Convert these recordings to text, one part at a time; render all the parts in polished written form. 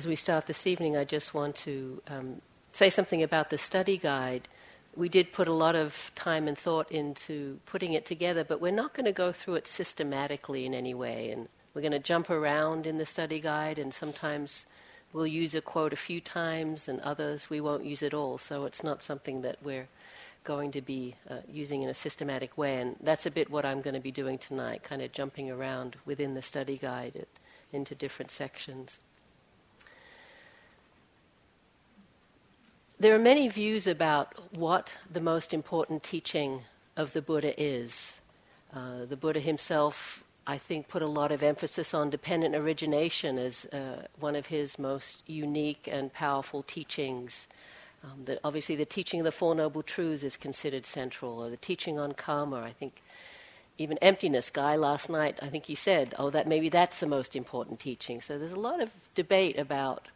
As we start this evening, I just want to say something about the study guide. We did put a lot of time and thought into putting it together, but we're not going to go through it systematically in any way. And we're going to jump around in the study guide, and sometimes we'll use a quote a few times, and others we won't use at all. So it's not something that we're going to be using in a systematic way. And that's a bit what I'm going to be doing tonight, kind of jumping around within the study guide into different sections. There are many views about what the most important teaching of the Buddha is. The Buddha himself, I think, put a lot of emphasis on dependent origination as one of his most unique and powerful teachings. That obviously, the teaching of the Four Noble Truths is considered central, or the teaching on karma. I think even emptiness, Guy last night, I think he said, oh, that maybe that's the most important teaching. So there's a lot of debate about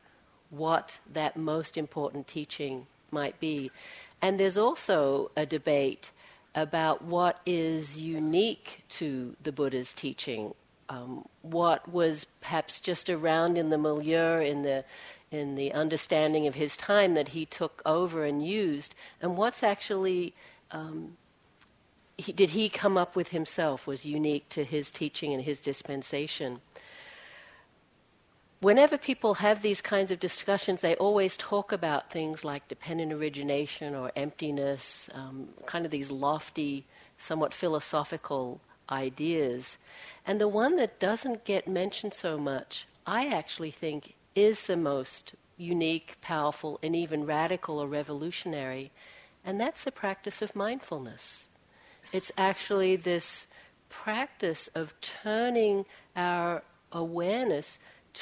what that most important teaching might be. And there's also a debate about what is unique to the Buddha's teaching, what was perhaps just around in the milieu, in the understanding of his time that he took over and used, and what's actually, did he come up with himself, was unique to his teaching and his dispensation. Whenever people have these kinds of discussions, they always talk about things like dependent origination or emptiness, kind of these lofty, somewhat philosophical ideas. And the one that doesn't get mentioned so much, I actually think, is the most unique, powerful, and even radical or revolutionary, and that's the practice of mindfulness. It's actually this practice of turning our awareness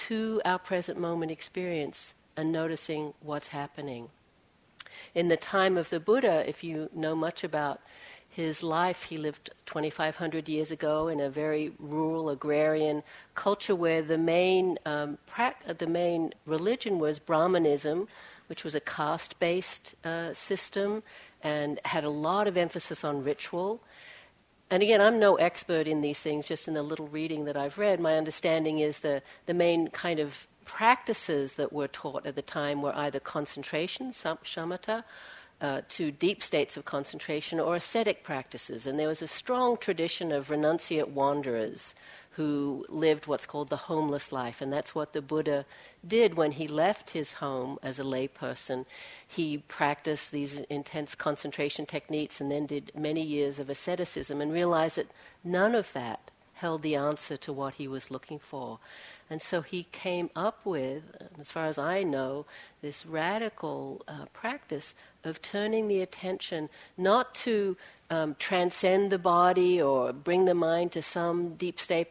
to our present moment experience and noticing what's happening. In the time of the Buddha, if you know much about his life, he lived 2,500 years ago in a very rural, agrarian culture where the main religion was Brahmanism, which was a caste-based system and had a lot of emphasis on ritual. And again, I'm no expert in these things, just in the little reading that I've read. My understanding is the main kind of practices that were taught at the time were either concentration, shamatha, to deep states of concentration, or ascetic practices. And there was a strong tradition of renunciate wanderers who lived what's called the homeless life, and that's what the Buddha did when he left his home as a layperson. He practiced these intense concentration techniques and then did many years of asceticism and realized that none of that held the answer to what he was looking for. And so he came up with, as far as I know, this radical practice of turning the attention not to transcend the body or bring the mind to some deep state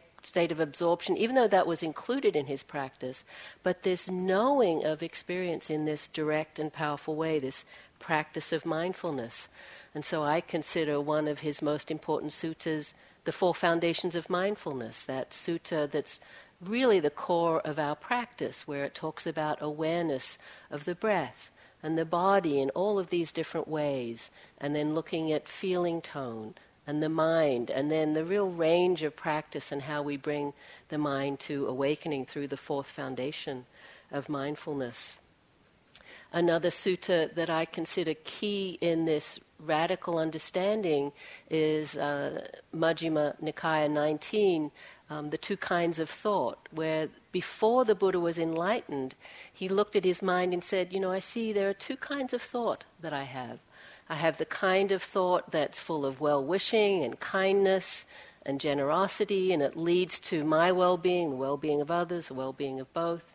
of absorption, even though that was included in his practice, but this knowing of experience in this direct and powerful way, this practice of mindfulness. And so I consider one of his most important suttas the Four Foundations of Mindfulness, that sutta that's really the core of our practice, where it talks about awareness of the breath and the body in all of these different ways, and then looking at feeling tone and the mind, and then the real range of practice and how we bring the mind to awakening through the Fourth Foundation of Mindfulness. Another sutta that I consider key in this radical understanding is Majjhima Nikaya 19, the two kinds of thought, where before the Buddha was enlightened, he looked at his mind and said, you know, I see there are two kinds of thought that I have. I have the kind of thought that's full of well-wishing and kindness and generosity, and it leads to my well-being, the well-being of others, the well-being of both.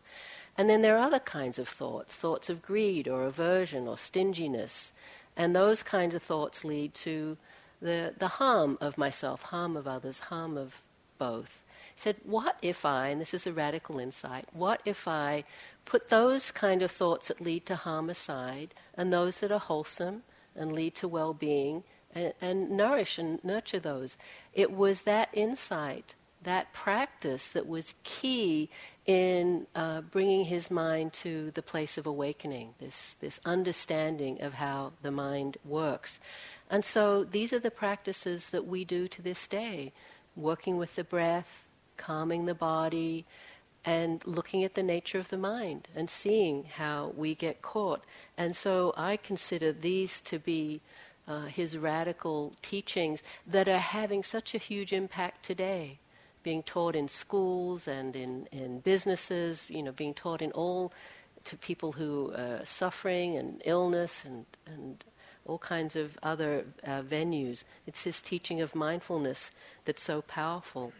And then there are other kinds of thoughts, thoughts of greed or aversion or stinginess. And those kinds of thoughts lead to the harm of myself, harm of others, harm of both. He said, what if I, and this is a radical insight, what if I put those kind of thoughts that lead to harm aside and those that are wholesome and lead to well-being and nourish and nurture those? It was that insight, that practice that was key in bringing his mind to the place of awakening, this understanding of how the mind works. And so these are the practices that we do to this day, working with the breath, calming the body, and looking at the nature of the mind and seeing how we get caught. And so I consider these to be his radical teachings that are having such a huge impact today, being taught in schools and in businesses, being taught in all to people who are suffering and illness and all kinds of other venues. It's his teaching of mindfulness that's so powerful.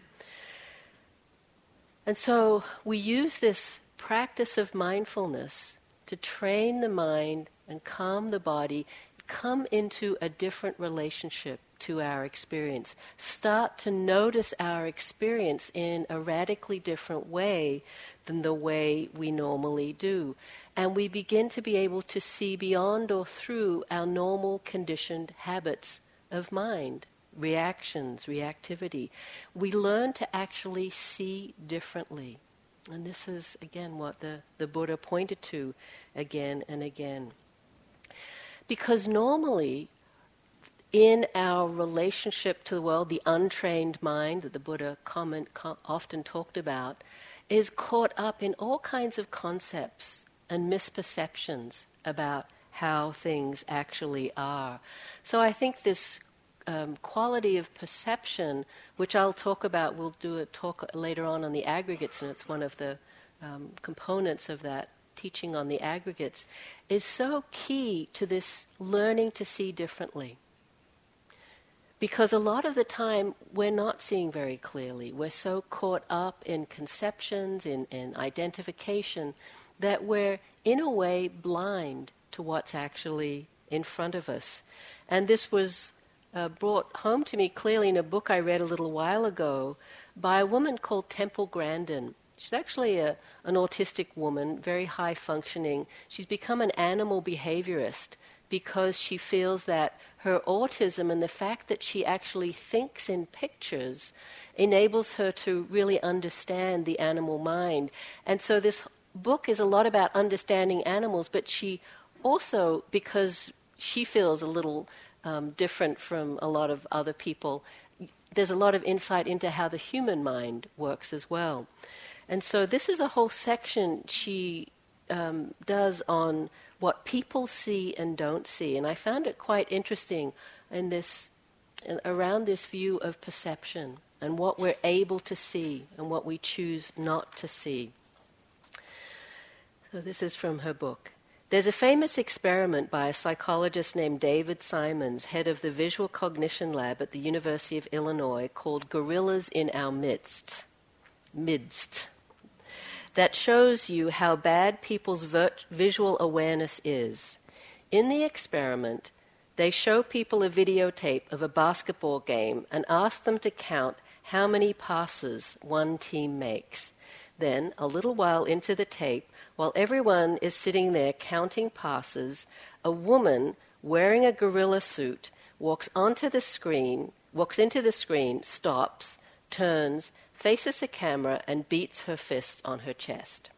And so we use this practice of mindfulness to train the mind and calm the body, come into a different relationship to our experience, start to notice our experience in a radically different way than the way we normally do. And we begin to be able to see beyond or through our normal conditioned habits of mind. Reactions, reactivity. We learn to actually see differently. And this is, again, what the Buddha pointed to again and again. Because normally, in our relationship to the world, the untrained mind that the Buddha often talked about is caught up in all kinds of concepts and misperceptions about how things actually are. So I think this quality of perception, which I'll talk about. We'll do a talk later on the aggregates, and it's one of the components of that teaching on the aggregates, is so key to this learning to see differently. Because a lot of the time, we're not seeing very clearly. We're so caught up in conceptions, in identification, that we're, in a way, blind to what's actually in front of us. And this was brought home to me clearly in a book I read a little while ago by a woman called Temple Grandin. She's actually an autistic woman, very high functioning. She's become an animal behaviorist because she feels that her autism and the fact that she actually thinks in pictures enables her to really understand the animal mind. And so this book is a lot about understanding animals, but she also, because she feels a little different from a lot of other people, there's a lot of insight into how the human mind works as well. And so this is a whole section she does on what people see and don't see. And I found it quite interesting in this, around this view of perception and what we're able to see and what we choose not to see. So this is from her book. There's a famous experiment by a psychologist named David Simons, head of the Visual Cognition Lab at the University of Illinois, called Gorillas in Our Midst, that shows you how bad people's visual awareness is. In the experiment, they show people a videotape of a basketball game and ask them to count how many passes one team makes. Then, a little while into the tape, while everyone is sitting there counting passes, a woman wearing a gorilla suit walks into the screen, stops, turns, faces the camera, and beats her fist on her chest.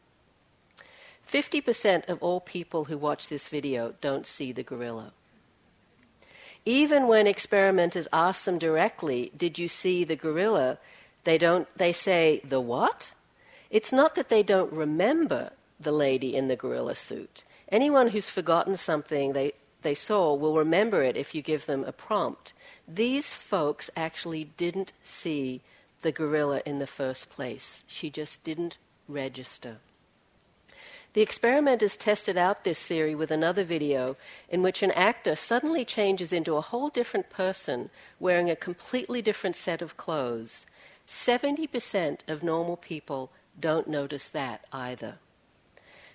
50% of all people who watch this video don't see the gorilla. Even when experimenters ask them directly, "Did you see the gorilla?" They say, "The what?" It's not that they don't remember the lady in the gorilla suit. Anyone who's forgotten something they saw will remember it if you give them a prompt. These folks actually didn't see the gorilla in the first place. She just didn't register. The experimenters tested out this theory with another video in which an actor suddenly changes into a whole different person wearing a completely different set of clothes. 70% of normal people don't notice that either.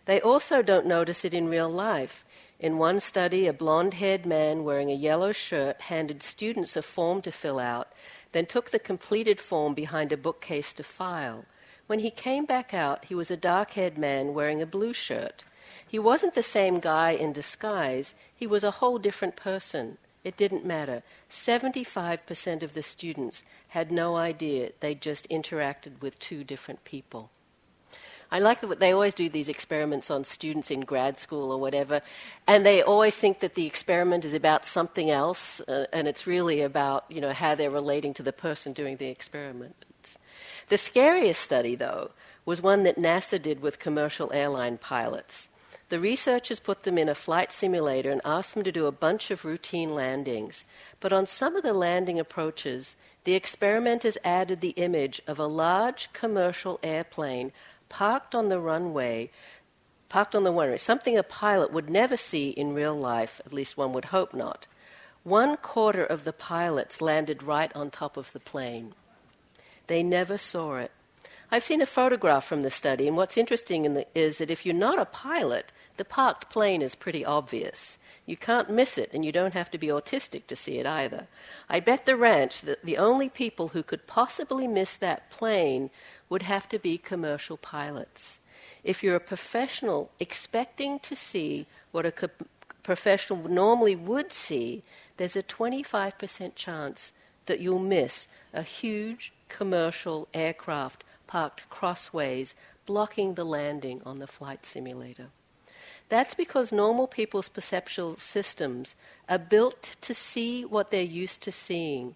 They also don't notice it in real life. In one study, a blonde-haired man wearing a yellow shirt handed students a form to fill out, then took the completed form behind a bookcase to file. When he came back out, he was a dark-haired man wearing a blue shirt. He wasn't the same guy in disguise. He was a whole different person. It didn't matter. 75% of the students had no idea they just interacted with two different people. I like that they always do these experiments on students in grad school or whatever, and they always think that the experiment is about something else, and it's really about how they're relating to the person doing the experiment. The scariest study, though, was one that NASA did with commercial airline pilots. The researchers put them in a flight simulator and asked them to do a bunch of routine landings. But on some of the landing approaches, the experimenters added the image of a large commercial airplane parked on the runway, something a pilot would never see in real life, at least one would hope not. 1/4 of the pilots landed right on top of the plane. They never saw it. I've seen a photograph from the study, and what's interesting is that if you're not a pilot, the parked plane is pretty obvious. You can't miss it, and you don't have to be autistic to see it either. I bet the ranch that the only people who could possibly miss that plane would have to be commercial pilots. If you're a professional expecting to see what a professional normally would see, there's a 25% chance that you'll miss a huge commercial aircraft parked crossways, blocking the landing on the flight simulator. That's because normal people's perceptual systems are built to see what they're used to seeing.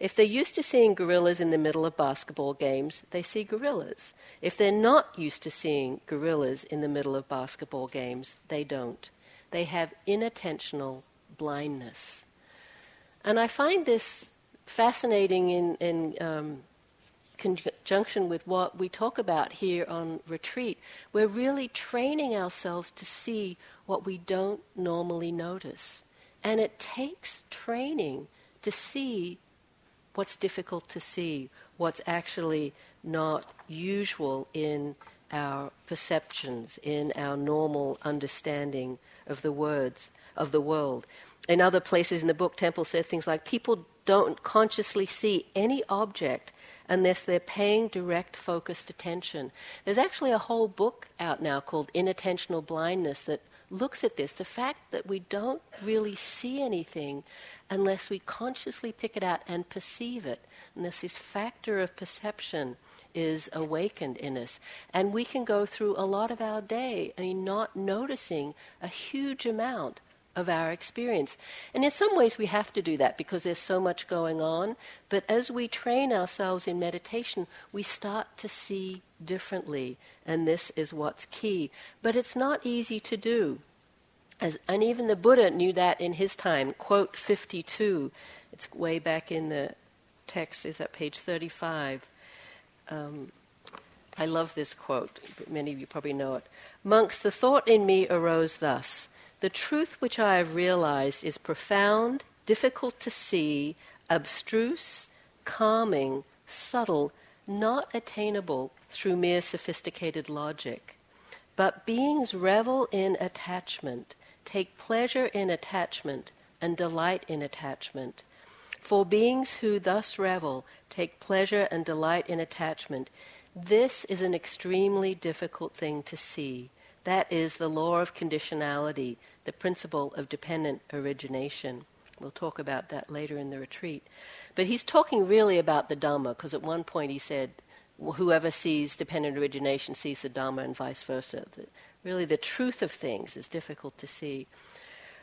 If they're used to seeing gorillas in the middle of basketball games, they see gorillas. If they're not used to seeing gorillas in the middle of basketball games, they don't. They have inattentional blindness. And I find this fascinating in conjunction with what we talk about here on retreat. We're really training ourselves to see what we don't normally notice. And it takes training to see what's difficult to see, what's actually not usual in our perceptions, in our normal understanding of the world. In other places in the book, Temple said things like, people don't consciously see any object unless they're paying direct focused attention. There's actually a whole book out now called Inattentional Blindness that looks at this, the fact that we don't really see anything unless we consciously pick it out and perceive it. And this factor of perception is awakened in us. And we can go through a lot of our day, not noticing a huge amount of our experience. And in some ways we have to do that because there's so much going on. But as we train ourselves in meditation, we start to see differently. And this is what's key. But it's not easy to do. And even the Buddha knew that in his time. Quote 52. It's way back in the text. It's at page 35. I love this quote. Many of you probably know it. "Monks, the thought in me arose thus. The truth which I have realized is profound, difficult to see, abstruse, calming, subtle, not attainable through mere sophisticated logic. But beings revel in attachment, take pleasure in attachment, and delight in attachment. For beings who thus revel, take pleasure and delight in attachment, this is an extremely difficult thing to see. That is the law of conditionality, the principle of dependent origination." We'll talk about that later in the retreat. But he's talking really about the Dhamma, because at one point he said, whoever sees dependent origination sees the Dhamma and vice versa. Really the truth of things is difficult to see.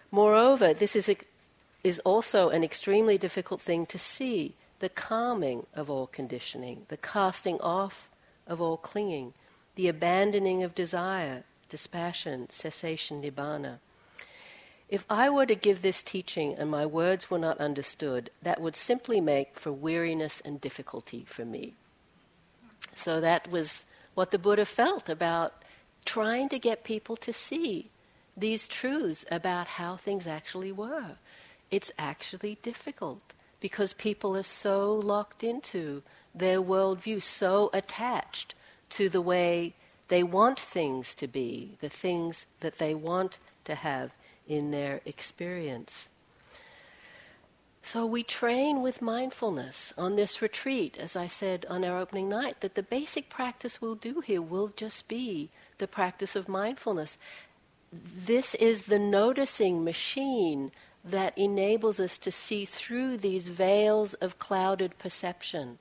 "Moreover, this is also an extremely difficult thing to see, the calming of all conditioning, the casting off of all clinging, the abandoning of desire, dispassion, cessation, nibbana. If I were to give this teaching and my words were not understood, that would simply make for weariness and difficulty for me." So that was what the Buddha felt about trying to get people to see these truths about how things actually were. It's actually difficult because people are so locked into their worldview, so attached to the way they want things to be, the things that they want to have in their experience. So we train with mindfulness on this retreat, as I said on our opening night, that the basic practice we'll do here will just be the practice of mindfulness. This is the noticing machine that enables us to see through these veils of clouded perception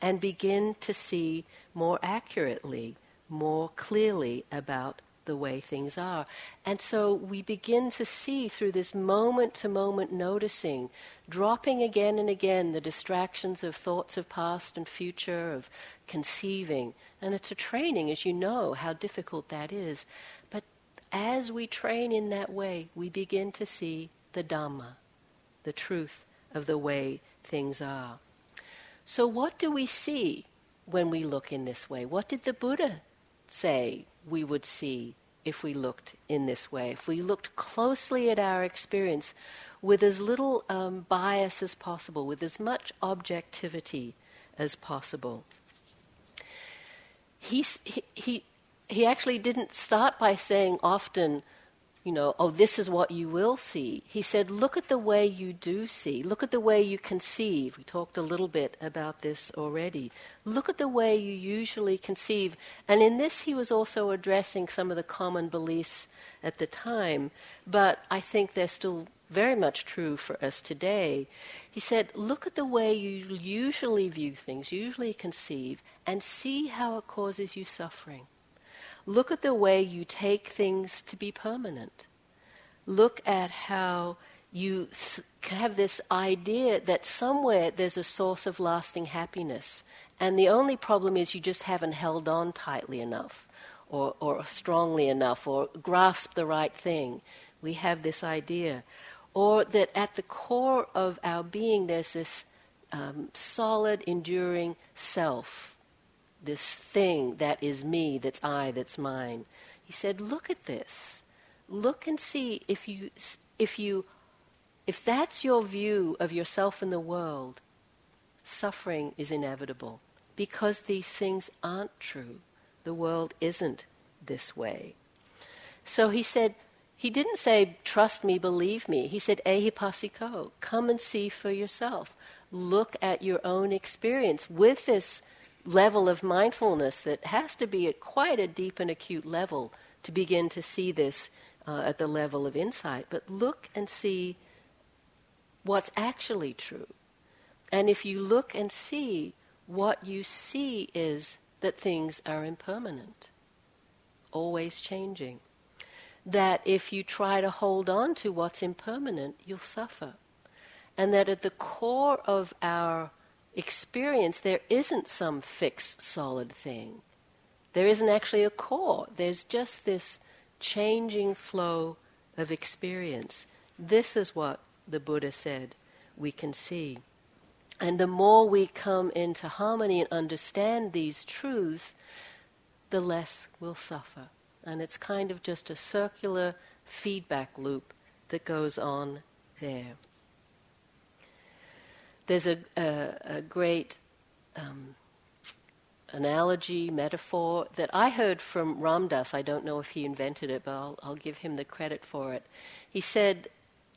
and begin to see more accurately, more clearly about the way things are. And so we begin to see through this moment-to-moment noticing, dropping again and again the distractions of thoughts of past and future, of conceiving, And it's a training, as you know, how difficult that is. But as we train in that way, we begin to see the Dhamma, the truth of the way things are. So what do we see when we look in this way? What did the Buddha say we would see if we looked in this way? If we looked closely at our experience with as little bias as possible, with as much objectivity as possible. He actually didn't start by saying often, you know, oh, this is what you will see. He said, look at the way you do see. Look at the way you conceive. We talked a little bit about this already. Look at the way you usually conceive. And in this, he was also addressing some of the common beliefs at the time, but I think they're still very much true for us today. He said, look at the way you usually view things, usually conceive, and see how it causes you suffering. Look at the way you take things to be permanent. Look at how you have this idea that somewhere there's a source of lasting happiness, and the only problem is you just haven't held on tightly enough or strongly enough or grasped the right thing. We have this idea. Or that at the core of our being there's this solid, enduring self, this thing that is me, that's I, that's mine. He said, look at this. Look and see if that's your view of yourself and the world, suffering is inevitable because these things aren't true. The world isn't this way. So he said, he didn't say, trust me, believe me. He said, ehi pasiko, come and see for yourself. Look at your own experience with this level of mindfulness that has to be at quite a deep and acute level to begin to see this at the level of insight. But look and see what's actually true. And if you look and see, what you see is that things are impermanent, always changing. That if you try to hold on to what's impermanent, you'll suffer. And that at the core of our experience, there isn't some fixed, solid thing. There isn't actually a core. There's just this changing flow of experience. This is what the Buddha said we can see. And the more we come into harmony and understand these truths, the less we'll suffer. And it's kind of just a circular feedback loop that goes on there. There's a great analogy, metaphor, that I heard from Ram Dass. I don't know if he invented it, but I'll give him the credit for it. He said,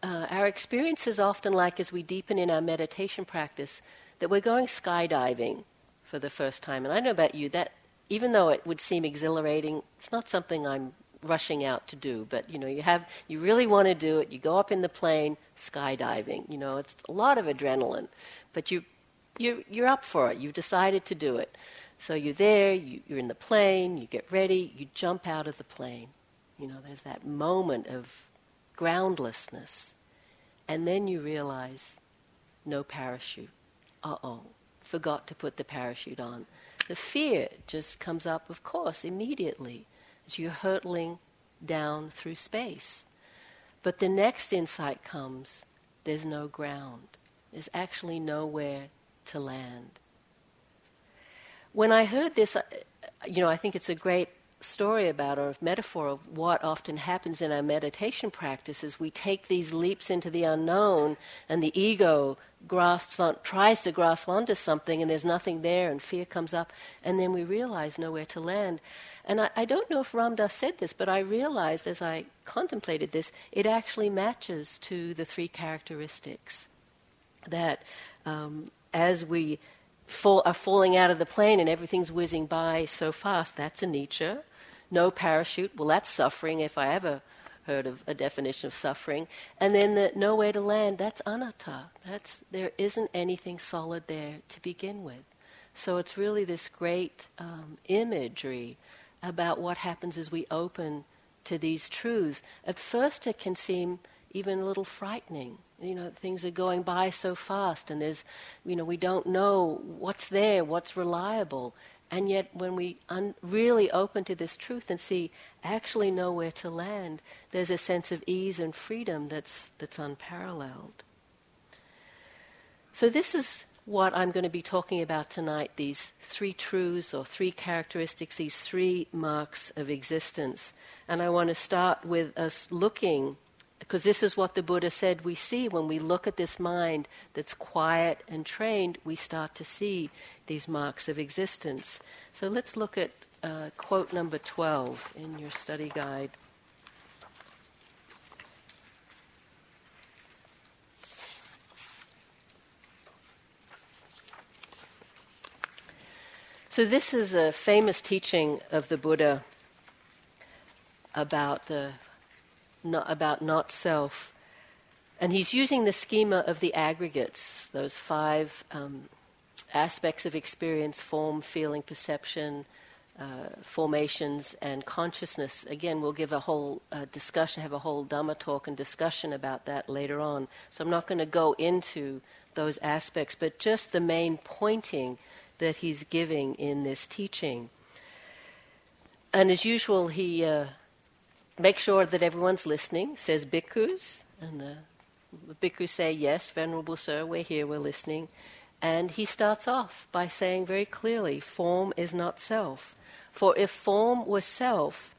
our experience is often like, as we deepen in our meditation practice, that we're going skydiving for the first time. And I don't know about you, that even though it would seem exhilarating, it's not something I'm rushing out to do. But, you know, you really want to do it. You go up in the plane, skydiving. You know, it's a lot of adrenaline. But you're up for it. You've decided to do it. So you're there. You're in the plane. You get ready. You jump out of the plane. You know, there's that moment of groundlessness. And then you realize, no parachute. Uh-oh. Forgot to put the parachute on. The fear just comes up, of course, immediately as you're hurtling down through space. But the next insight comes, there's no ground. There's actually nowhere to land. When I heard this, you know, I think it's a great story about or metaphor of what often happens in our meditation practice is we take these leaps into the unknown and the ego tries to grasp onto something and there's nothing there and fear comes up and then we realize nowhere to land. And I don't know if Ram Dass said this, but I realized as I contemplated this, it actually matches to the three characteristics that as we are falling out of the plane and everything's whizzing by so fast, that's anicca. No parachute, well, that's suffering, if I ever heard of a definition of suffering. And then the nowhere to land, that's anatta. There isn't anything solid there to begin with. So it's really this great imagery about what happens as we open to these truths. At first it can seem even a little frightening. You know, things are going by so fast and there's, you know, we don't know what's there, what's reliable. And yet when we really open to this truth and see, actually know where to land, there's a sense of ease and freedom that's unparalleled. So this is what I'm going to be talking about tonight, these three truths or three characteristics, these three marks of existence. And I want to start with us looking, because this is what the Buddha said we see when we look at this mind that's quiet and trained, we start to see these marks of existence. So let's look at quote number 12 in your study guide. So this is a famous teaching of the Buddha about not self. And he's using the schema of the aggregates, those five aspects of experience, form, feeling, perception, formations, and consciousness. Again, we'll give a whole discussion, have a whole Dhamma talk and discussion about that later on. So I'm not going to go into those aspects, but just the main pointing that he's giving in this teaching. And as usual, he makes sure that everyone's listening, says bhikkhus, and the bhikkhus say, yes, Venerable Sir, we're here, we're listening. And he starts off by saying very clearly, form is not self. For if form were self,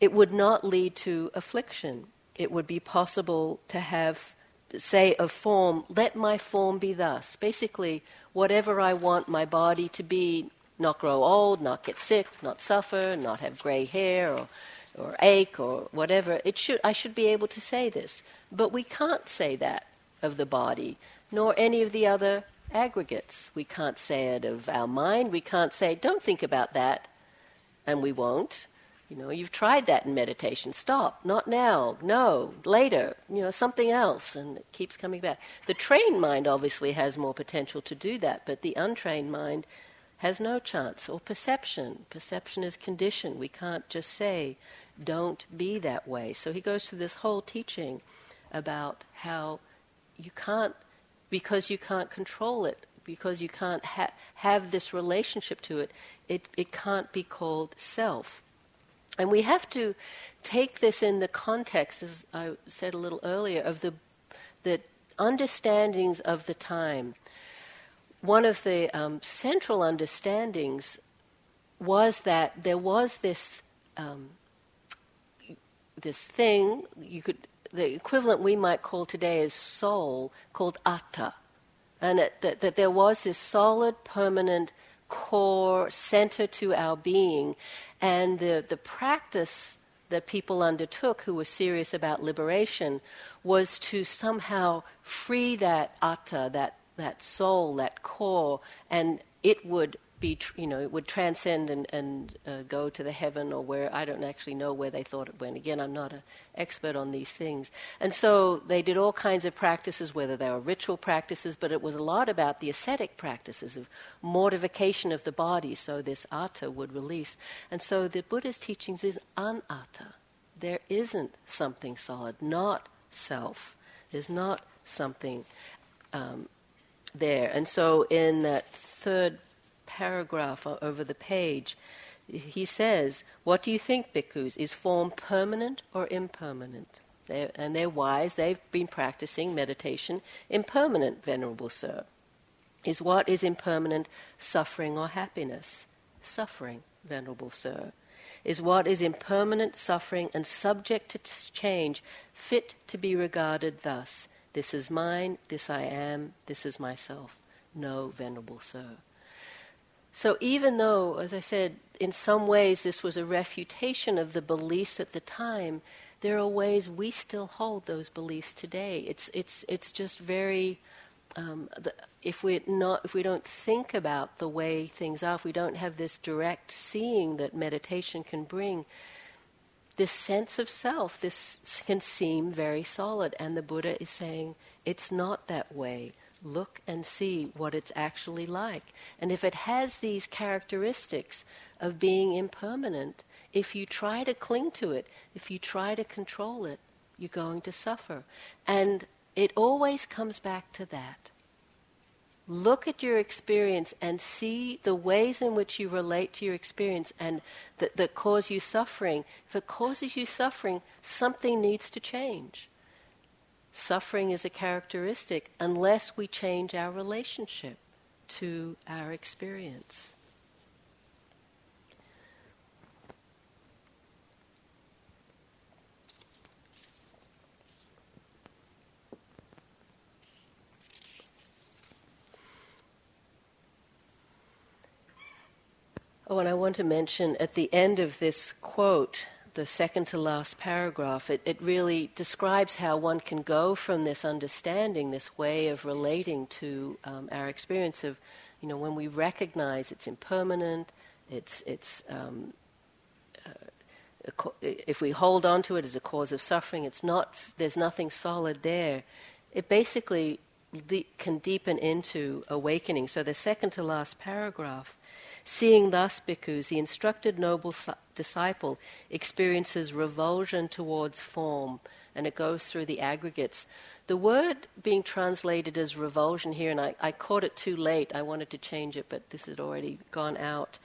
it would not lead to affliction. It would be possible to have, say of form, let my form be thus. Basically, whatever I want my body to be, not grow old, not get sick, not suffer, not have gray hair or ache or whatever, I should be able to say this. But we can't say that of the body, nor any of the other aggregates. We can't say it of our mind. We can't say, don't think about that, and we won't. You know, you've tried that in meditation. Stop, not now, no, later, you know, something else, and it keeps coming back. The trained mind obviously has more potential to do that, but the untrained mind has no chance. Or perception. Perception is conditioned. We can't just say, don't be that way. So he goes through this whole teaching about how you can't, because you can't control it, because you can't have this relationship to it, it can't be called self. And we have to take this in the context, as I said a little earlier, of the understandings of the time. One of the central understandings was that there was this this thing, the equivalent we might call today is soul, called atta, and that there was this solid, permanent core center to our being, and the practice that people undertook who were serious about liberation was to somehow free that atta, that soul, that core, and it would be, it would transcend and go to the heaven or where, I don't actually know where they thought it went. Again, I'm not an expert on these things. And so they did all kinds of practices, whether they were ritual practices, but it was a lot about the ascetic practices of mortification of the body, so this atta would release. And so the Buddha's teachings is anatta. There isn't something solid, not self. There's not something there. And so in that third paragraph over the page, he says, what do you think, bhikkhus? Is form permanent or impermanent? And they're wise. They've been practicing meditation. Impermanent, Venerable Sir. Is what is impermanent suffering or happiness? Suffering, Venerable Sir. Is what is impermanent suffering and subject to change fit to be regarded thus? This is mine, this I am, this is myself. No, Venerable Sir. So even though, as I said, in some ways this was a refutation of the beliefs at the time, there are ways we still hold those beliefs today. It's just very, if we don't think about the way things are, if we don't have this direct seeing that meditation can bring, this sense of self, this can seem very solid. And the Buddha is saying, it's not that way. Look and see what it's actually like. And if it has these characteristics of being impermanent, if you try to cling to it, if you try to control it, you're going to suffer. And it always comes back to that. Look at your experience and see the ways in which you relate to your experience and that cause you suffering. If it causes you suffering, something needs to change. Suffering is a characteristic unless we change our relationship to our experience. Oh, and I want to mention at the end of this quote, the second to last paragraph, it really describes how one can go from this understanding, this way of relating to our experience of, you know, when we recognize it's impermanent, if we hold on to it as a cause of suffering, it's not, there's nothing solid there. It basically can deepen into awakening. So the second to last paragraph. Seeing thus, bhikkhus, the instructed noble disciple experiences revulsion towards form, and it goes through the aggregates. The word being translated as revulsion here, and I caught it too late, I wanted to change it, but this had already gone out,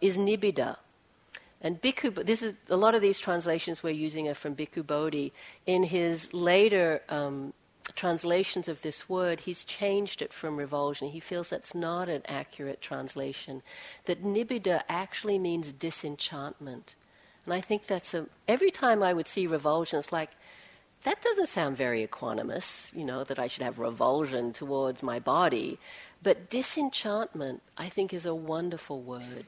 is nibbida. And bhikkhu, this is, a lot of these translations we're using are from Bhikkhu Bodhi. In his later translations of this word, he's changed it from revulsion. He feels that's not an accurate translation, that nibbida actually means disenchantment. And I think that's every time I would see revulsion, it's like, that doesn't sound very equanimous, you know, that I should have revulsion towards my body. But disenchantment, I think, is a wonderful word.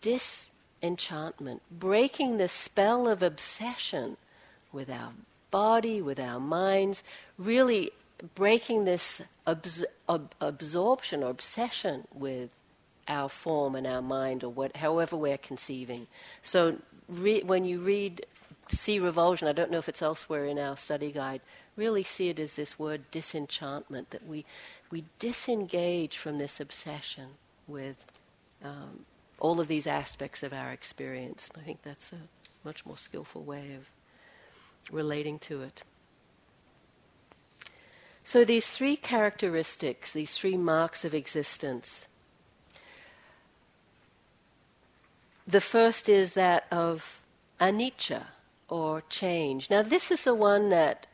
Disenchantment, breaking the spell of obsession with our body, with our minds, really breaking this absorption or obsession with our form and our mind or however we're conceiving. So when you see revulsion, I don't know if it's elsewhere in our study guide, really see it as this word disenchantment, that we disengage from this obsession with all of these aspects of our experience. I think that's a much more skillful way of relating to it. So these three characteristics, these three marks of existence. The first is that of anicca, or change. Now this is the one that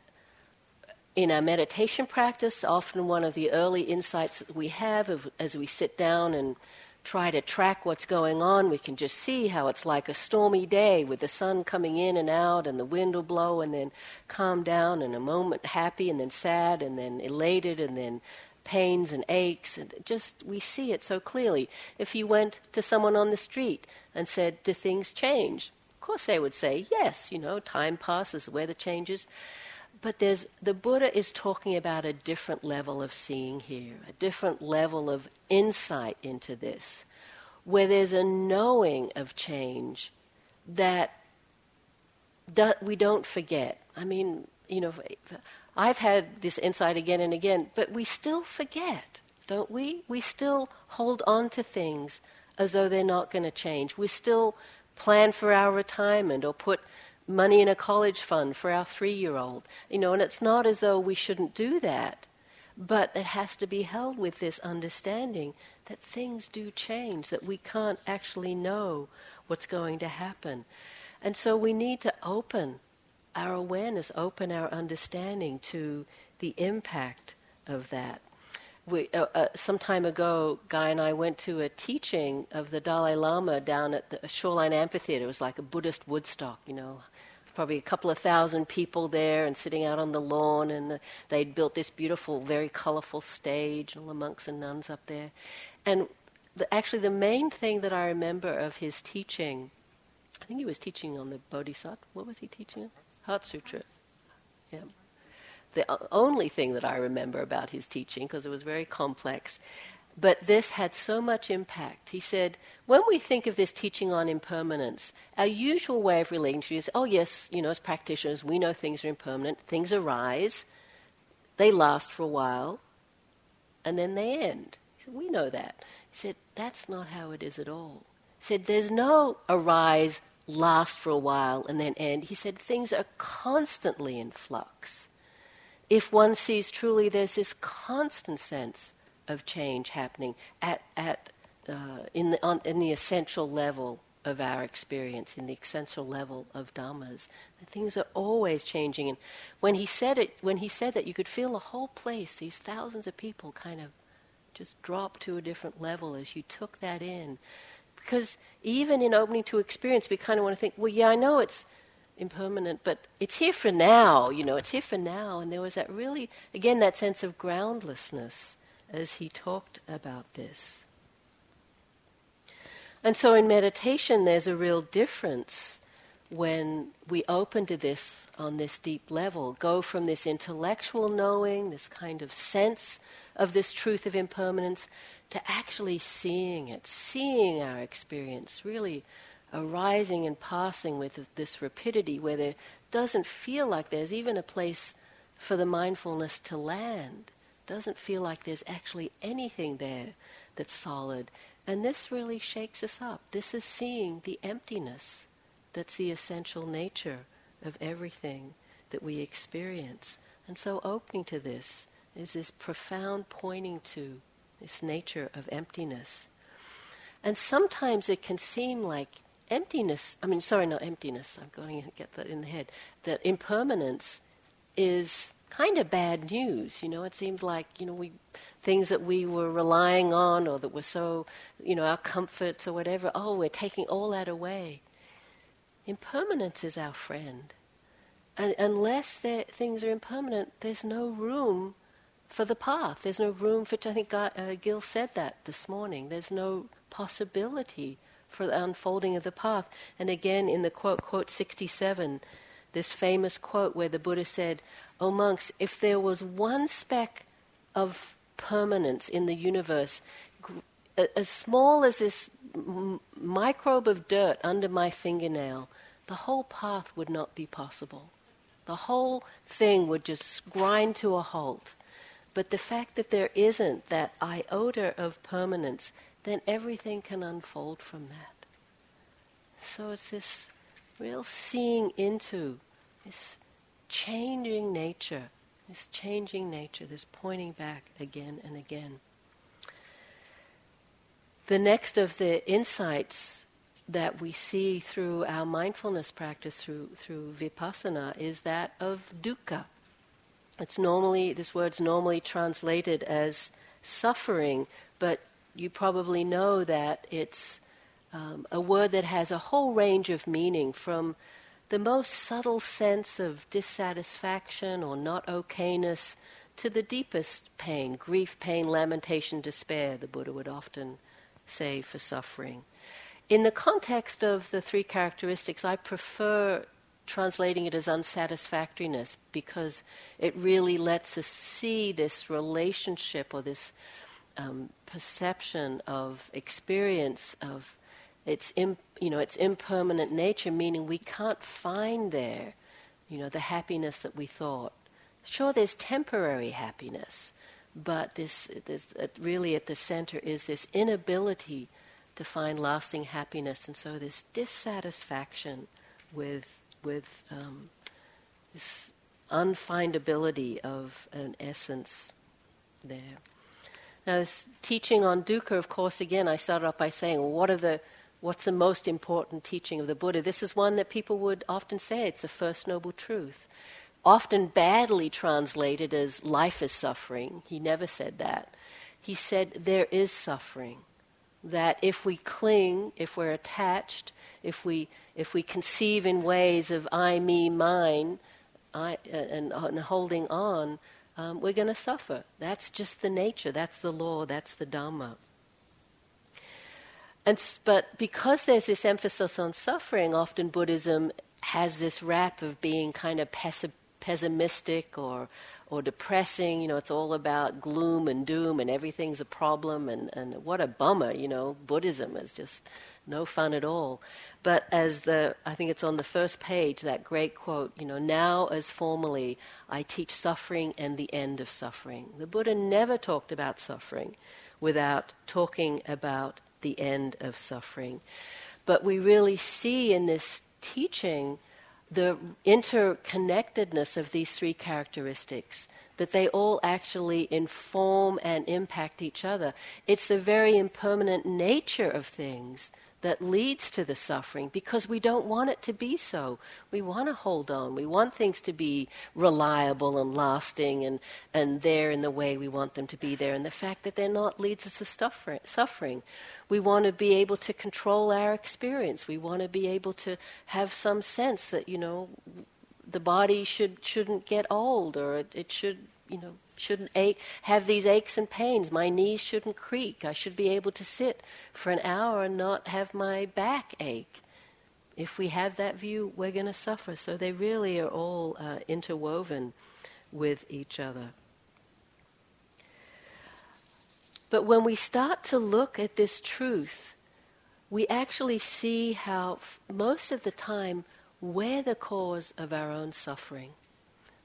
in our meditation practice, often one of the early insights that we have as we sit down and try to track what's going on. We can just see how it's like a stormy day with the sun coming in and out and the wind will blow and then calm down and a moment happy and then sad and then elated and then pains and aches. And just we see it so clearly. If you went to someone on the street and said, do things change? Of course they would say, yes, you know, time passes, the weather changes. But the Buddha is talking about a different level of seeing here, a different level of insight into this, where there's a knowing of change that we don't forget. I mean, you know, I've had this insight again and again, but we still forget, don't we? We still hold on to things as though they're not going to change. We still plan for our retirement or put money in a college fund for our 3-year-old, you know, and it's not as though we shouldn't do that, but it has to be held with this understanding that things do change, that we can't actually know what's going to happen. And so we need to open our awareness, open our understanding to the impact of that. Some time ago, Guy and I went to a teaching of the Dalai Lama down at the Shoreline Amphitheater. It was like a Buddhist Woodstock, you know, probably a couple of thousand people there and sitting out on the lawn, and they'd built this beautiful, very colorful stage, all the monks and nuns up there. And actually the main thing that I remember of his teaching, I think he was teaching on the Bodhisattva. What was he teaching on? Heart Sutra. Yeah. The only thing that I remember about his teaching, because it was very complex, but this had so much impact. He said, when we think of this teaching on impermanence, our usual way of relating to it is, oh yes, you know, as practitioners, we know things are impermanent, things arise, they last for a while, and then they end. He said, we know that. He said, that's not how it is at all. He said, there's no arise, last for a while, and then end. He said, things are constantly in flux. If one sees truly, there's this constant sense of change happening in the essential level of our experience, in the essential level of dhammas. And things are always changing. And when he said that, you could feel the whole place, these thousands of people kind of just drop to a different level as you took that in. Because even in opening to experience, we kind of want to think, well, yeah, I know it's impermanent, but it's here for now, it's here for now. And there was that really, again, that sense of groundlessness as he talked about this. And so in meditation, there's a real difference when we open to this on this deep level, go from this intellectual knowing, this kind of sense of this truth of impermanence, to actually seeing it, seeing our experience, really arising and passing with this rapidity where there doesn't feel like there's even a place for the mindfulness to land. Doesn't feel like there's actually anything there that's solid. And this really shakes us up. This is seeing the emptiness that's the essential nature of everything that we experience. And so opening to this is this profound pointing to this nature of emptiness. And sometimes it can seem like that impermanence is kind of bad news. It seems like, things that we were relying on or that were so, our comforts or whatever, we're taking all that away. Impermanence is our friend. And unless things are impermanent, there's no room for the path. There's no room for, I think Gil said that this morning, there's no possibility for the unfolding of the path. And again, in the quote 67, this famous quote where the Buddha said, "Oh monks, if there was one speck of permanence in the universe, as small as this microbe of dirt under my fingernail, the whole path would not be possible. The whole thing would just grind to a halt. But the fact that there isn't that iota of permanence, then everything can unfold from that." So it's this real seeing into this changing nature, this pointing back again and again. The next of the insights that we see through our mindfulness practice, through vipassana, is that of dukkha. This word's normally translated as suffering, but you probably know that it's a word that has a whole range of meaning, from the most subtle sense of dissatisfaction or not okayness to the deepest pain, grief, pain, lamentation, despair, the Buddha would often say for suffering. In the context of the three characteristics, I prefer translating it as unsatisfactoriness, because it really lets us see this relationship or this perception of experience of its impermanent nature, meaning we can't find there, the happiness that we thought. Sure, there's temporary happiness, but this really at the center is this inability to find lasting happiness, and so this dissatisfaction with this unfindability of an essence there. Now, this teaching on dukkha, of course, again, I started off by saying, well, what's the most important teaching of the Buddha? This is one that people would often say it's the first noble truth, often badly translated as life is suffering. He never said that. He said there is suffering, that if we cling, if we're attached, if we conceive in ways of I, me, mine, and holding on, we're going to suffer. That's just the nature. That's the law. That's the Dhamma. But because there's this emphasis on suffering, often Buddhism has this rap of being kind of pessimistic or depressing. It's all about gloom and doom, and everything's a problem, and what a bummer. Buddhism is just no fun at all. But I think it's on the first page, that great quote, now as formerly, I teach suffering and the end of suffering. The Buddha never talked about suffering without talking about the end of suffering. But we really see in this teaching the interconnectedness of these three characteristics, that they all actually inform and impact each other. It's the very impermanent nature of things that leads to the suffering, because we don't want it to be so. We want to hold on. We want things to be reliable and lasting and there in the way we want them to be there. And the fact that they're not leads us to suffering. We want to be able to control our experience. We want to be able to have some sense that, you know, the body shouldn't get old, or it should, you know, shouldn't ache, have these aches and pains. My knees shouldn't creak. I should be able to sit for an hour and not have my back ache. If we have that view, we're going to suffer. So they really are all interwoven with each other. But when we start to look at this truth, we actually see how most of the time we're the cause of our own suffering.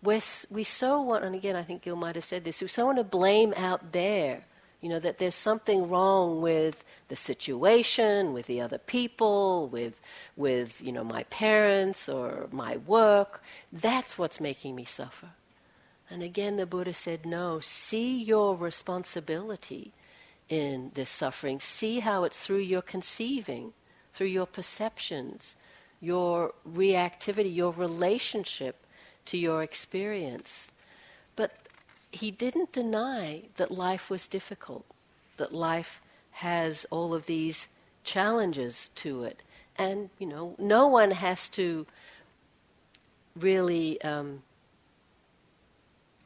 We so want, and again, I think Gil might have said this, we so want to blame out there, you know, that there's something wrong with the situation, with the other people, with you know, my parents or my work. That's what's making me suffer. And again, the Buddha said, no, see your responsibility in this suffering. See how it's through your conceiving, through your perceptions, your reactivity, your relationship to your experience. But he didn't deny that life was difficult, that life has all of these challenges to it. And, you know, no one has to really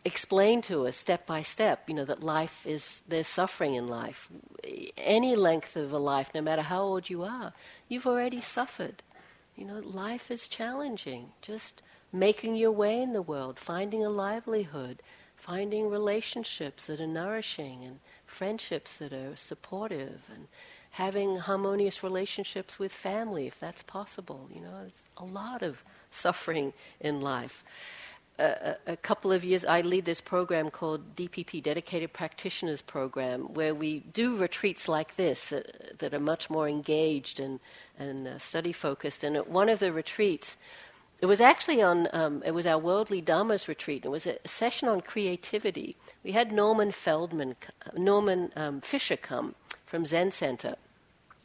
explain to us step by step, you know, that life is, there's suffering in life. Any length of a life, no matter how old you are, you've already suffered. You know, life is challenging. Just making your way in the world, finding a livelihood, finding relationships that are nourishing and friendships that are supportive, and having harmonious relationships with family, if that's possible. You know, there's a lot of suffering in life. A couple of years, I lead this program called DPP, Dedicated Practitioners Program, where we do retreats like this that are much more engaged and study-focused. And at one of the retreats, it was actually on, it was our Worldly Dhammas retreat. It was a session on creativity. We had Norman Fisher come from Zen Center.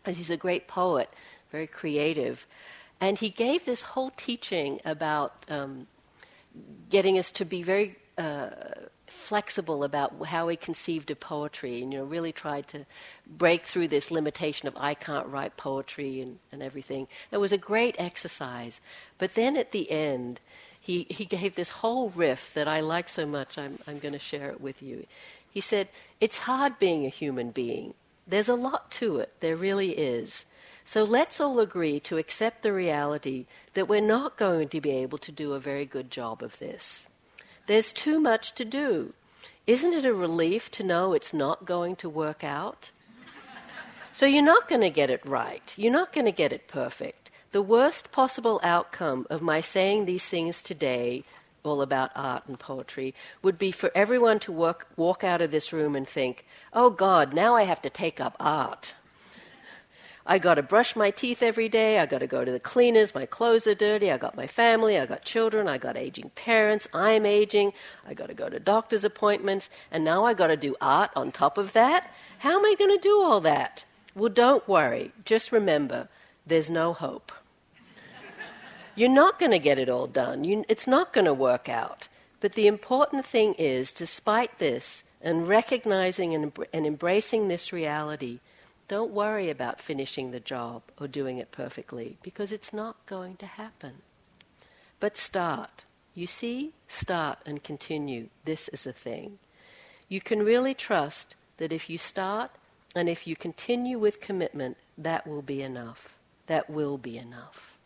And he's a great poet, very creative. And he gave this whole teaching about getting us to be very flexible about how we conceived of poetry, and, you know, really tried to break through this limitation of I can't write poetry and everything. It was a great exercise. But then at the end, he gave this whole riff that I like so much, I'm going to share it with you. He said, it's hard being a human being. There's a lot to it. There really is. So let's all agree to accept the reality that we're not going to be able to do a very good job of this. There's too much to do. Isn't it a relief to know it's not going to work out? So you're not going to get it right. You're not going to get it perfect. The worst possible outcome of my saying these things today, all about art and poetry, would be for everyone to walk out of this room and think, oh God, now I have to take up art. I got to brush my teeth every day. I got to go to the cleaners. My clothes are dirty. I got my family. I got children. I got aging parents. I'm aging. I got to go to doctor's appointments. And now I got to do art on top of that? How am I going to do all that? Well, don't worry. Just remember, there's no hope. You're not going to get it all done. It's not going to work out. But the important thing is, despite this, and recognizing and embracing this reality, don't worry about finishing the job or doing it perfectly, because it's not going to happen. But start. You see? Start and continue. This is a thing. You can really trust that if you start and if you continue with commitment, that will be enough. That will be enough.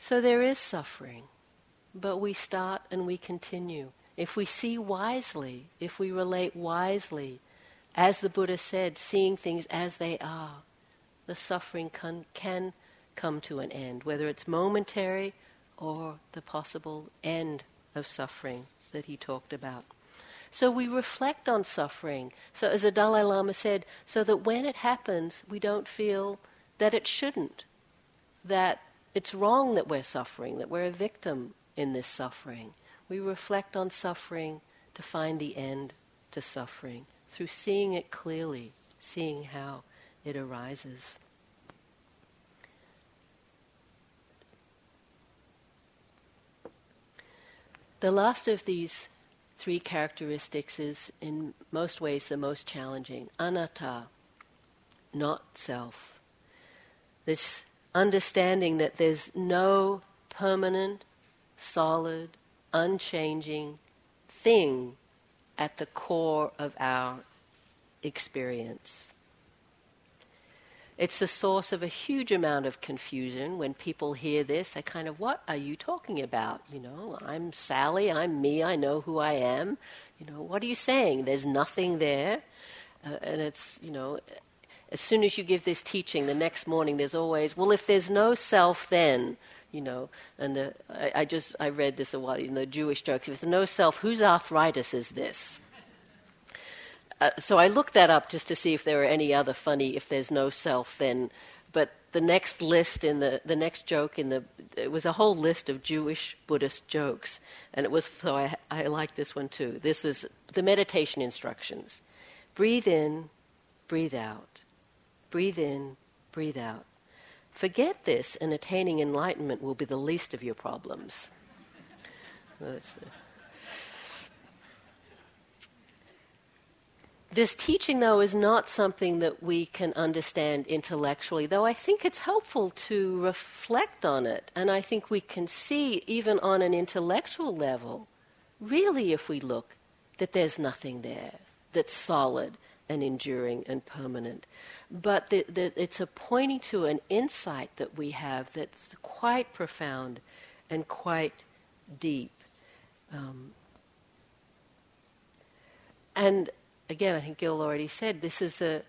So there is suffering, but we start and we continue. If we see wisely, if we relate wisely, as the Buddha said, seeing things as they are, the suffering can come to an end, whether it's momentary or the possible end of suffering that he talked about. So we reflect on suffering. So as the Dalai Lama said, so that when it happens, we don't feel that it shouldn't, that it's wrong that we're suffering, that we're a victim in this suffering. We reflect on suffering to find the end to suffering through seeing it clearly, seeing how it arises. The last of these three characteristics is in most ways the most challenging. Anatta, not self. This understanding that there's no permanent, solid, unchanging thing at the core of our experience. It's the source of a huge amount of confusion when people hear this. They kind of, what are you talking about? You know, I'm Sally, I'm me, I know who I am. You know, what are you saying? There's nothing there. And it's, you know, as soon as you give this teaching, the next morning there's always, well, if there's no self then, you know, and I read this a while, you know, Jewish joke, if there's no self, whose arthritis is this? So I looked that up just to see if there were any other funny, if there's no self then. But the next list in the next joke in the, it was a whole list of Jewish Buddhist jokes. And it was, so I like this one too. This is the meditation instructions. Breathe in, breathe out. Breathe in, breathe out. Forget this and attaining enlightenment will be the least of your problems. That's this teaching, though, is not something that we can understand intellectually, though I think it's helpful to reflect on it. And I think we can see, even on an intellectual level, really, if we look, that there's nothing there that's solid and enduring and permanent. But it's a pointing to an insight that we have that's quite profound and quite deep. And again, I think Gil already said, this is a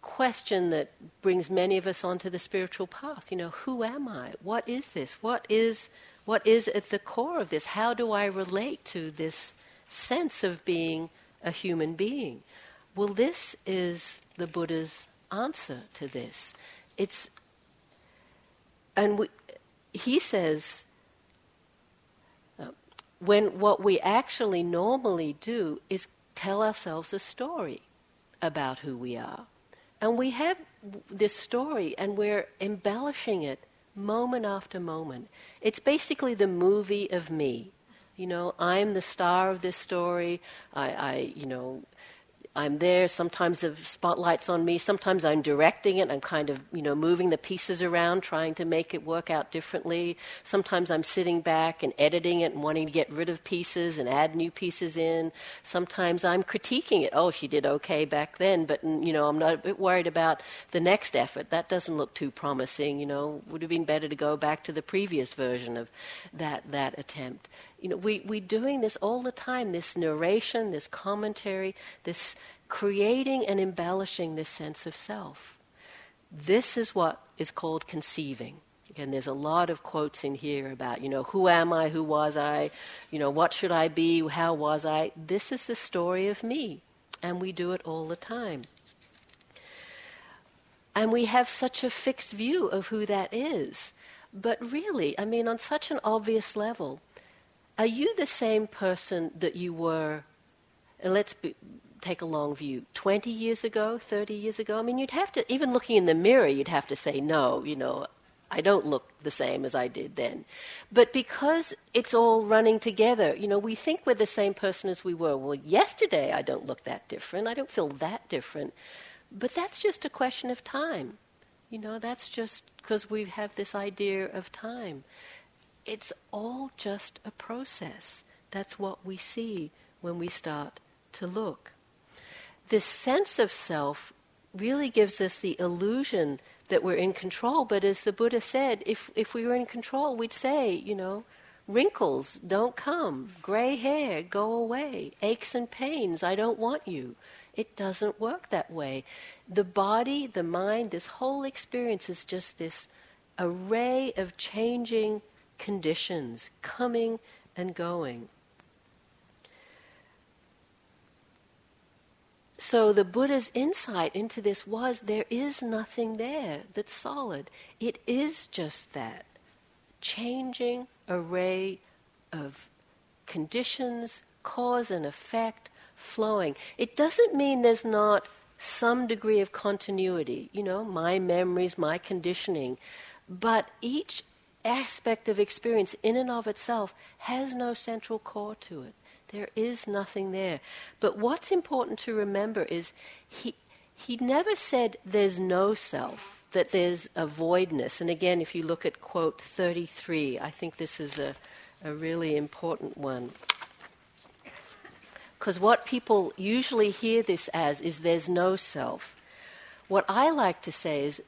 question that brings many of us onto the spiritual path. You know, who am I? What is this? What is at the core of this? How do I relate to this sense of being a human being? Well, this is the Buddha's answer to this. He says, when what we actually normally do is tell ourselves a story about who we are. And we have this story and we're embellishing it moment after moment. It's basically the movie of me. You know, I'm the star of this story. I'm there. Sometimes the spotlight's on me. Sometimes I'm directing it. I'm kind of, you know, moving the pieces around, trying to make it work out differently. Sometimes I'm sitting back and editing it and wanting to get rid of pieces and add new pieces in. Sometimes I'm critiquing it. Oh, she did okay back then, but, you know, I'm not a bit worried about the next effort. That doesn't look too promising, you know. Would have been better to go back to the previous version of that attempt. You know, we're doing this all the time, this narration, this commentary, this creating and embellishing this sense of self. This is what is called conceiving. Again, there's a lot of quotes in here about, you know, who am I, who was I, you know, what should I be, how was I? This is the story of me, and we do it all the time. And we have such a fixed view of who that is. But really, I mean, on such an obvious level, are you the same person that you were, and take a long view, 20 years ago, 30 years ago? I mean, you'd have to, even looking in the mirror, you'd have to say, no, you know, I don't look the same as I did then. But because it's all running together, you know, we think we're the same person as we were. Well, yesterday I don't look that different. I don't feel that different. But that's just a question of time. You know, that's just because we have this idea of time. It's all just a process. That's what we see when we start to look. This sense of self really gives us the illusion that we're in control, but as the Buddha said, if we were in control, we'd say, you know, wrinkles, don't come. Gray hair, go away. Aches and pains, I don't want you. It doesn't work that way. The body, the mind, this whole experience is just this array of changing conditions coming and going. So the Buddha's insight into this was there is nothing there that's solid. It is just that changing array of conditions, cause and effect, flowing. It doesn't mean there's not some degree of continuity, you know, my memories, my conditioning, but each aspect of experience in and of itself has no central core to it. There is nothing there. But what's important to remember is he never said there's no self, that there's a voidness. And again, if you look at quote 33, I think this is a really important one. Because what people usually hear this as is there's no self. What I like to say is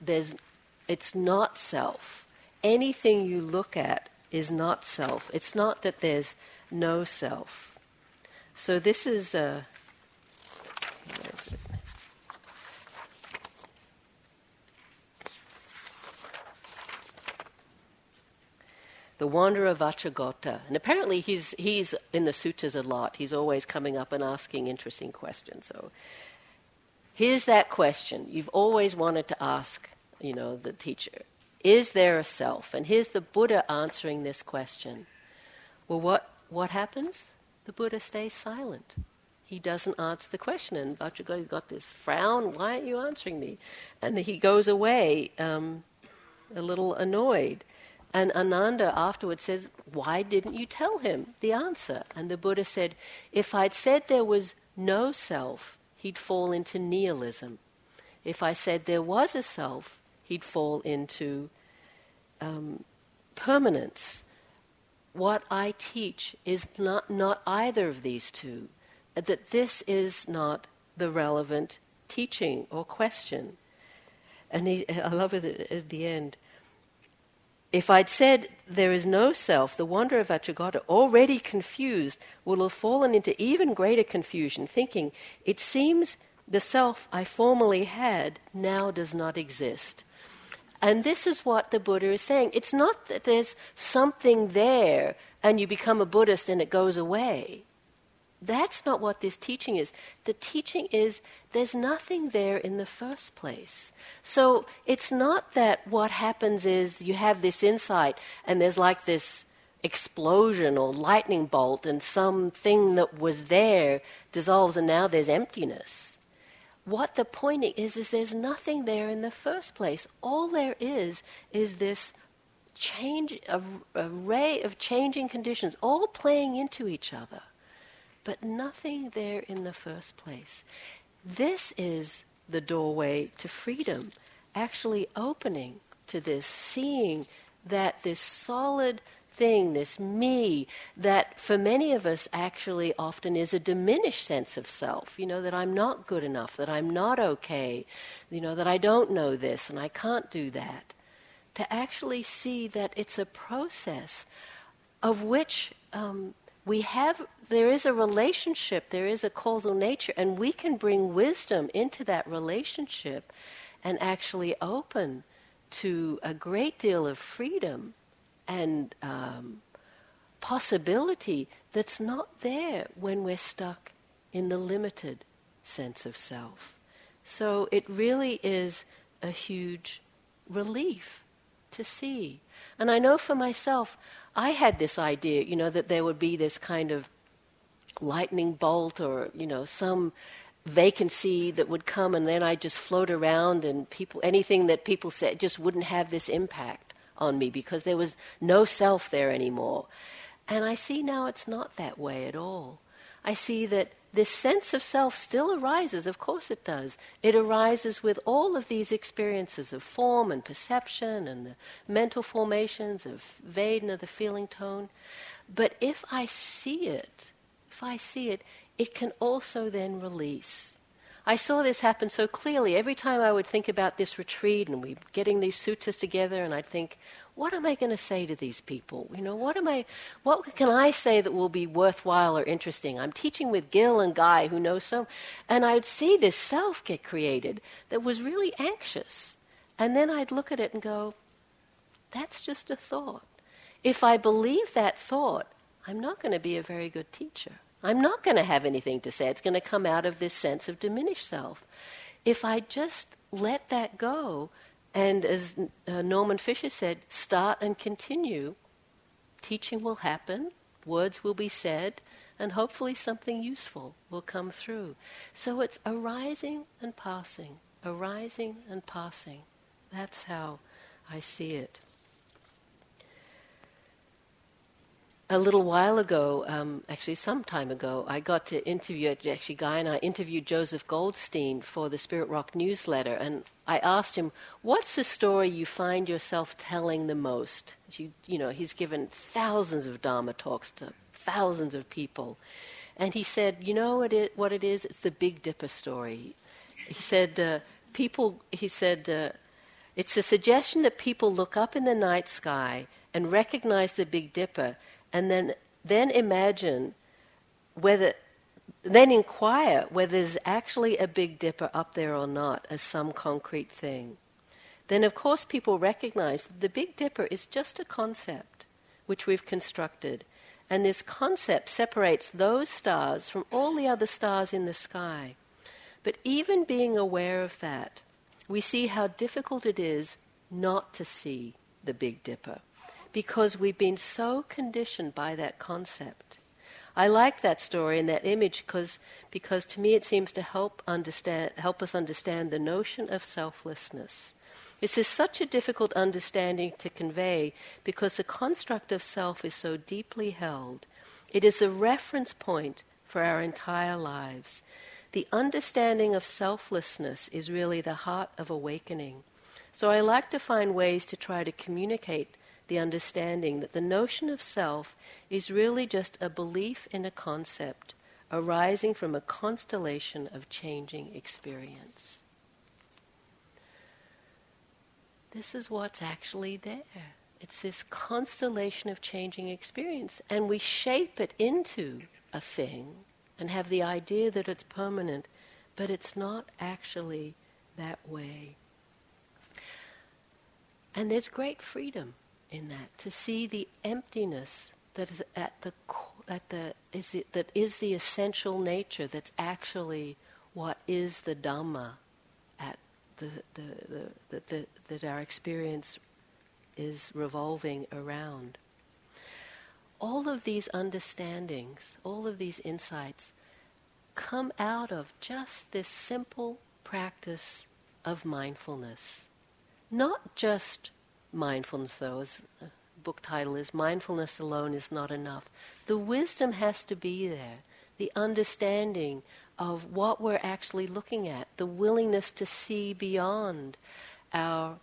it's not self. Anything you look at is not self. It's not that there's no self. So this is the Wanderer Vachagota. And apparently he's in the suttas a lot. He's always coming up and asking interesting questions. So here's that question you've always wanted to ask, you know, the teacher. Is there a self? And here's the Buddha answering this question. Well, what happens? The Buddha stays silent. He doesn't answer the question. And Vachagota got this frown, why aren't you answering me? And he goes away a little annoyed. And Ananda afterwards says, why didn't you tell him the answer? And the Buddha said, if I'd said there was no self, he'd fall into nihilism. If I said there was a self, he'd fall into permanence. What I teach is not either of these two, that this is not the relevant teaching or question. And I love it at the end. If I'd said there is no self, the wanderer Vachagota, already confused, will have fallen into even greater confusion, thinking, it seems the self I formerly had now does not exist. And this is what the Buddha is saying. It's not that there's something there and you become a Buddhist and it goes away. That's not what this teaching is. The teaching is there's nothing there in the first place. So it's not that what happens is you have this insight and there's like this explosion or lightning bolt and something that was there dissolves and now there's emptiness. What the point is there's nothing there in the first place. All there is this change, array of changing conditions, all playing into each other. But nothing there in the first place. This is the doorway to freedom, actually opening to this, seeing that this solid thing, this me, that for many of us actually often is a diminished sense of self, you know, that I'm not good enough, that I'm not okay, you know, that I don't know this and I can't do that. To actually see that it's a process of which there is a relationship, there is a causal nature, and we can bring wisdom into that relationship and actually open to a great deal of freedom and possibility that's not there when we're stuck in the limited sense of self. So it really is a huge relief to see. And I know for myself, I had this idea, you know, that there would be this kind of lightning bolt or, you know, some vacancy that would come and then I just float around and anything that people said just wouldn't have this impact on me because there was no self there anymore. And I see now it's not that way at all. I see that this sense of self still arises, of course it does. It arises with all of these experiences of form and perception and the mental formations of Vedana, the feeling tone. But if I see it, it can also then release. I saw this happen so clearly. Every time I would think about this retreat and we getting these suttas together and I'd think, what am I going to say to these people? You know, what can I say that will be worthwhile or interesting? I'm teaching with Gil and Guy who know so, and I would see this self get created that was really anxious. And then I'd look at it and go, that's just a thought. If I believe that thought, I'm not going to be a very good teacher. I'm not going to have anything to say. It's going to come out of this sense of diminished self. If I just let that go, and as Norman Fisher said, start and continue. Teaching will happen. Words will be said, and hopefully something useful will come through. So it's arising and passing, arising and passing. That's how I see it. A little while ago, actually some time ago, I got to interview, actually Guy and I interviewed Joseph Goldstein for the Spirit Rock newsletter, and I asked him, what's the story you find yourself telling the most? You know, he's given thousands of Dharma talks to thousands of people. And he said, you know what it is? It's the Big Dipper story. He said, it's a suggestion that people look up in the night sky and recognize the Big Dipper, and then imagine whether, then inquire whether there's actually a Big Dipper up there or not as some concrete thing. Then, of course, people recognize that the Big Dipper is just a concept which we've constructed. And this concept separates those stars from all the other stars in the sky. But even being aware of that, we see how difficult it is not to see the Big Dipper, because we've been so conditioned by that concept. I like that story and that image because to me it seems to help us understand the notion of selflessness. This is such a difficult understanding to convey because the construct of self is so deeply held. It is a reference point for our entire lives. The understanding of selflessness is really the heart of awakening. So I like to find ways to try to communicate the understanding that the notion of self is really just a belief in a concept arising from a constellation of changing experience. This is what's actually there. It's this constellation of changing experience, and we shape it into a thing and have the idea that it's permanent, but it's not actually that way. And there's great freedom in that, to see the emptiness that is that is the essential nature. That's actually what is the Dhamma, at that our experience is revolving around. All of these understandings, all of these insights, come out of just this simple practice of mindfulness, not just. Mindfulness, though, as the book title is, mindfulness alone is not enough. The wisdom has to be there, the understanding of what we're actually looking at, the willingness to see beyond our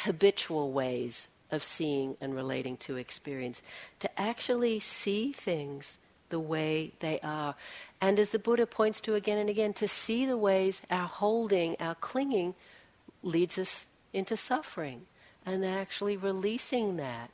habitual ways of seeing and relating to experience, to actually see things the way they are. And as the Buddha points to again and again, to see the ways our holding, our clinging, leads us into suffering. And actually releasing that,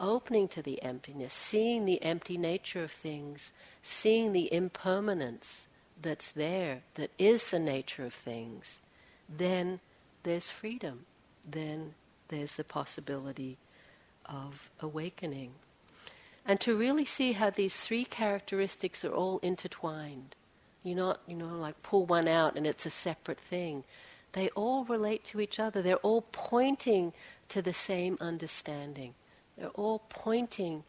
opening to the emptiness, seeing the empty nature of things, seeing the impermanence that's there, that is the nature of things, then there's freedom. Then there's the possibility of awakening. And to really see how these three characteristics are all intertwined. You're not, like pull one out and it's a separate thing. They all relate to each other. They're all pointing to the same understanding. They're all pointing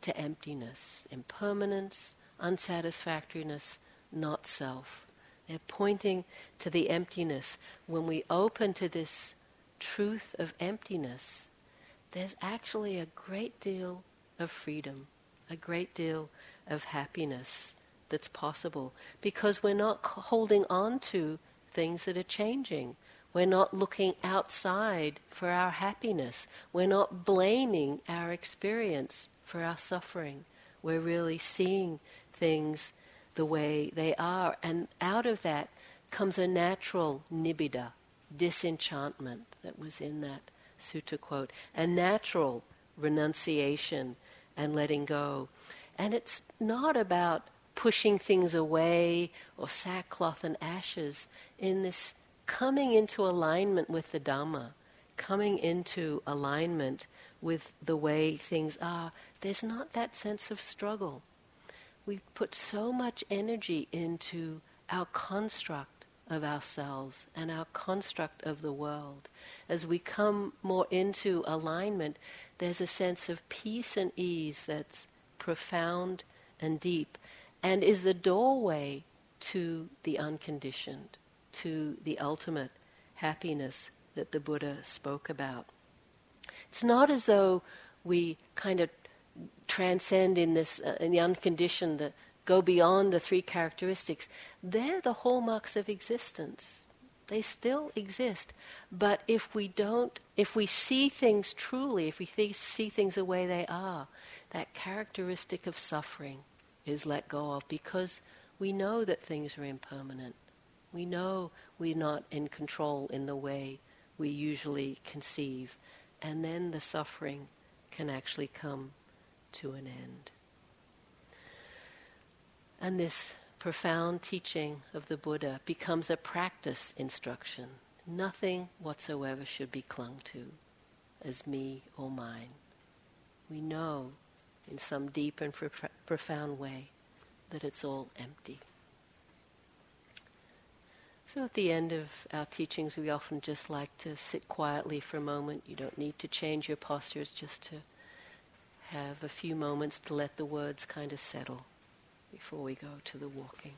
to emptiness, impermanence, unsatisfactoriness, not self. They're pointing to the emptiness. When we open to this truth of emptiness, there's actually a great deal of freedom, a great deal of happiness that's possible, because we're not holding on to things that are changing. We're not looking outside for our happiness. We're not blaming our experience for our suffering. We're really seeing things the way they are. And out of that comes a natural nibbida, disenchantment that was in that sutta quote, a natural renunciation and letting go. And it's not about pushing things away or sackcloth and ashes, in this coming into alignment with the Dhamma, coming into alignment with the way things are. There's not that sense of struggle. We put so much energy into our construct of ourselves and our construct of the world. As we come more into alignment, there's a sense of peace and ease that's profound and deep, and is the doorway to the unconditioned, to the ultimate happiness that the Buddha spoke about. It's not as though we kind of transcend in this, in the unconditioned, go beyond the three characteristics. They're the hallmarks of existence. They still exist. But if we don't, if we see things truly, if we see things the way they are, that characteristic of suffering is let go of, because we know that things are impermanent. We know we're not in control in the way we usually conceive. And then the suffering can actually come to an end. And this profound teaching of the Buddha becomes a practice instruction. Nothing whatsoever should be clung to as me or mine. We know in some deep and profound way that it's all empty. So at the end of our teachings, we often just like to sit quietly for a moment. You don't need to change your postures, just to have a few moments to let the words kind of settle before we go to the walking.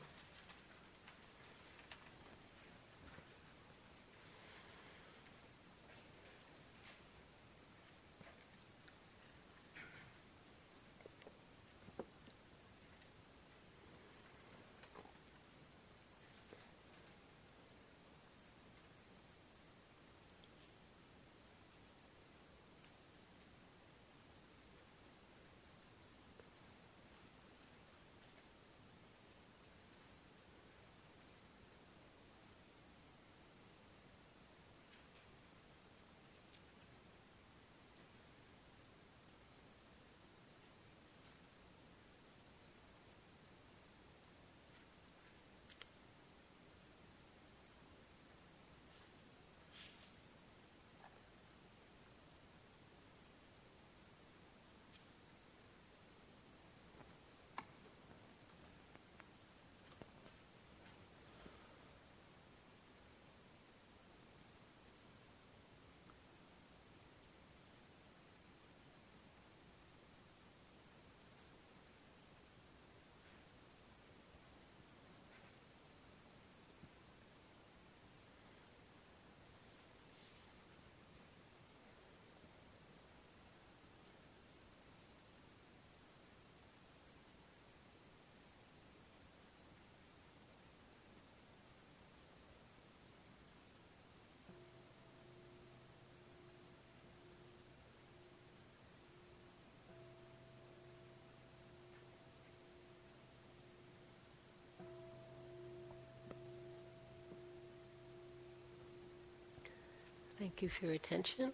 Thank you for your attention.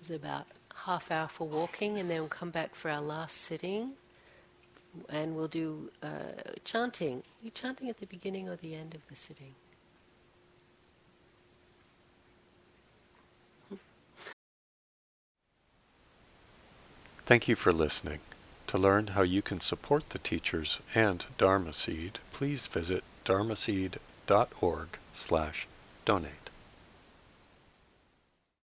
It's about half hour for walking, and then we'll come back for our last sitting, and we'll do chanting. Are you chanting at the beginning or the end of the sitting? Thank you for listening. To learn how you can support the teachers and Dharma Seed, please visit dharmaseed.org/donate.